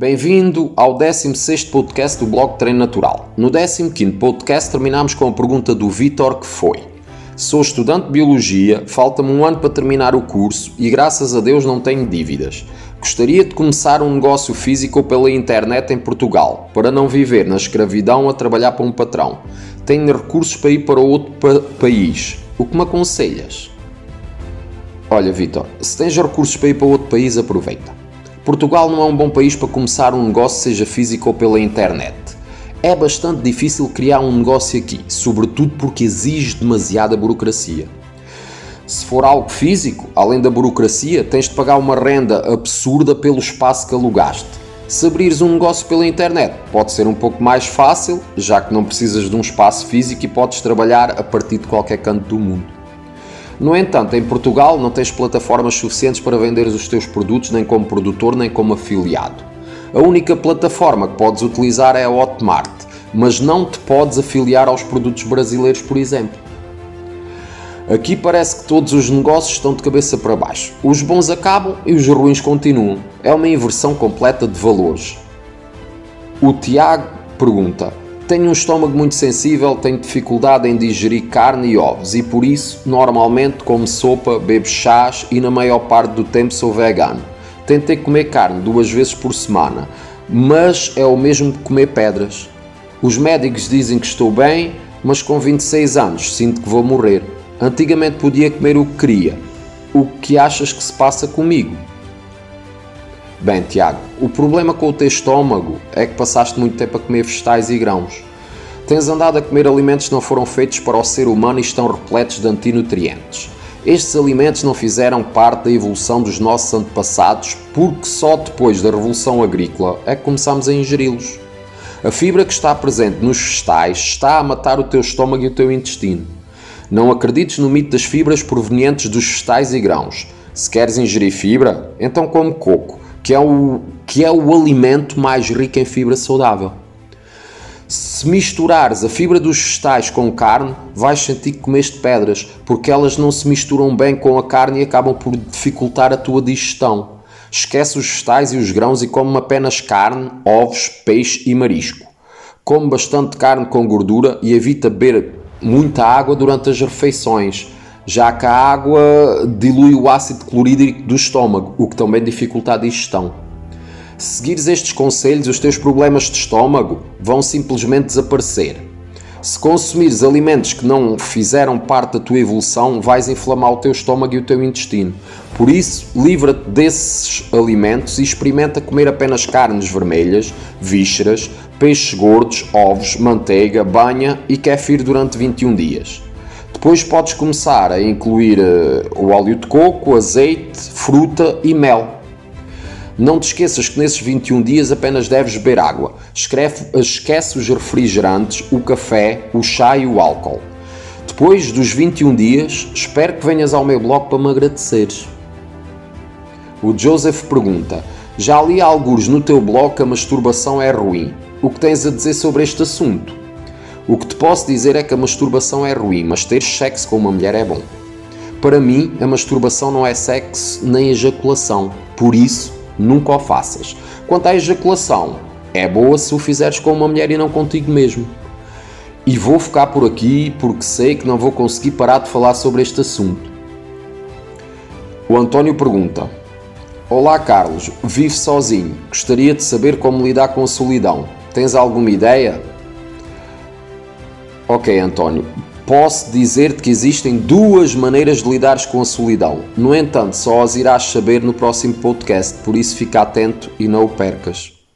Bem-vindo ao 16º podcast do blog Treino Natural. No 15º podcast terminámos com a pergunta do Vitor que foi: sou estudante de Biologia, falta-me um ano para terminar o curso e graças a Deus não tenho dívidas. Gostaria de começar um negócio físico pela internet em Portugal, para não viver na escravidão a trabalhar para um patrão. Tenho recursos para ir para outro país. O que me aconselhas? Olha, Vitor, se tens recursos para ir para outro país, aproveita. Portugal não é um bom país para começar um negócio, seja físico ou pela internet. É bastante difícil criar um negócio aqui, sobretudo porque exige demasiada burocracia. Se for algo físico, além da burocracia, tens de pagar uma renda absurda pelo espaço que alugaste. Se abrires um negócio pela internet, pode ser um pouco mais fácil, já que não precisas de um espaço físico e podes trabalhar a partir de qualquer canto do mundo. No entanto, em Portugal não tens plataformas suficientes para vender os teus produtos nem como produtor nem como afiliado. A única plataforma que podes utilizar é a Hotmart, mas não te podes afiliar aos produtos brasileiros, por exemplo. Aqui parece que todos os negócios estão de cabeça para baixo. Os bons acabam e os ruins continuam. É uma inversão completa de valores. O Tiago pergunta: tenho um estômago muito sensível, tenho dificuldade em digerir carne e ovos e por isso normalmente como sopa, bebo chás e na maior parte do tempo sou vegano. Tentei comer carne 2 vezes por semana, mas é o mesmo que comer pedras. Os médicos dizem que estou bem, mas com 26 anos sinto que vou morrer. Antigamente podia comer o que queria. O que achas que se passa comigo? Bem, Tiago, o problema com o teu estômago é que passaste muito tempo a comer vegetais e grãos. Tens andado a comer alimentos que não foram feitos para o ser humano e estão repletos de antinutrientes. Estes alimentos não fizeram parte da evolução dos nossos antepassados porque só depois da Revolução Agrícola é que começámos a ingeri-los. A fibra que está presente nos vegetais está a matar o teu estômago e o teu intestino. Não acredites no mito das fibras provenientes dos vegetais e grãos. Se queres ingerir fibra, então come coco, que é o alimento mais rico em fibra saudável. Se misturares a fibra dos vegetais com carne, vais sentir que comeste pedras, porque elas não se misturam bem com a carne e acabam por dificultar a tua digestão. Esquece os vegetais e os grãos e come apenas carne, ovos, peixe e marisco. Come bastante carne com gordura e evita beber muita água durante as refeições, já que a água dilui o ácido clorídrico do estômago, o que também dificulta a digestão. Se seguires estes conselhos, os teus problemas de estômago vão simplesmente desaparecer. Se consumires alimentos que não fizeram parte da tua evolução, vais inflamar o teu estômago e o teu intestino. Por isso, livra-te desses alimentos e experimenta comer apenas carnes vermelhas, vísceras, peixes gordos, ovos, manteiga, banha e kéfir durante 21 dias. Depois podes começar a incluir o óleo de coco, azeite, fruta e mel. Não te esqueças que nesses 21 dias apenas deves beber água. Esquece os refrigerantes, o café, o chá e o álcool. Depois dos 21 dias, espero que venhas ao meu blog para me agradeceres. O Joseph pergunta: já li alguns no teu blog que a masturbação é ruim. O que tens a dizer sobre este assunto? O que te posso dizer é que a masturbação é ruim, mas ter sexo com uma mulher é bom. Para mim, a masturbação não é sexo nem ejaculação, por isso, nunca o faças. Quanto à ejaculação, é boa se o fizeres com uma mulher e não contigo mesmo. E vou ficar por aqui porque sei que não vou conseguir parar de falar sobre este assunto. O António pergunta: olá Carlos, vivo sozinho, gostaria de saber como lidar com a solidão. Tens alguma ideia? Ok, António, posso dizer-te que existem 2 maneiras de lidares com a solidão. No entanto, só as irás saber no próximo podcast, por isso fica atento e não o percas.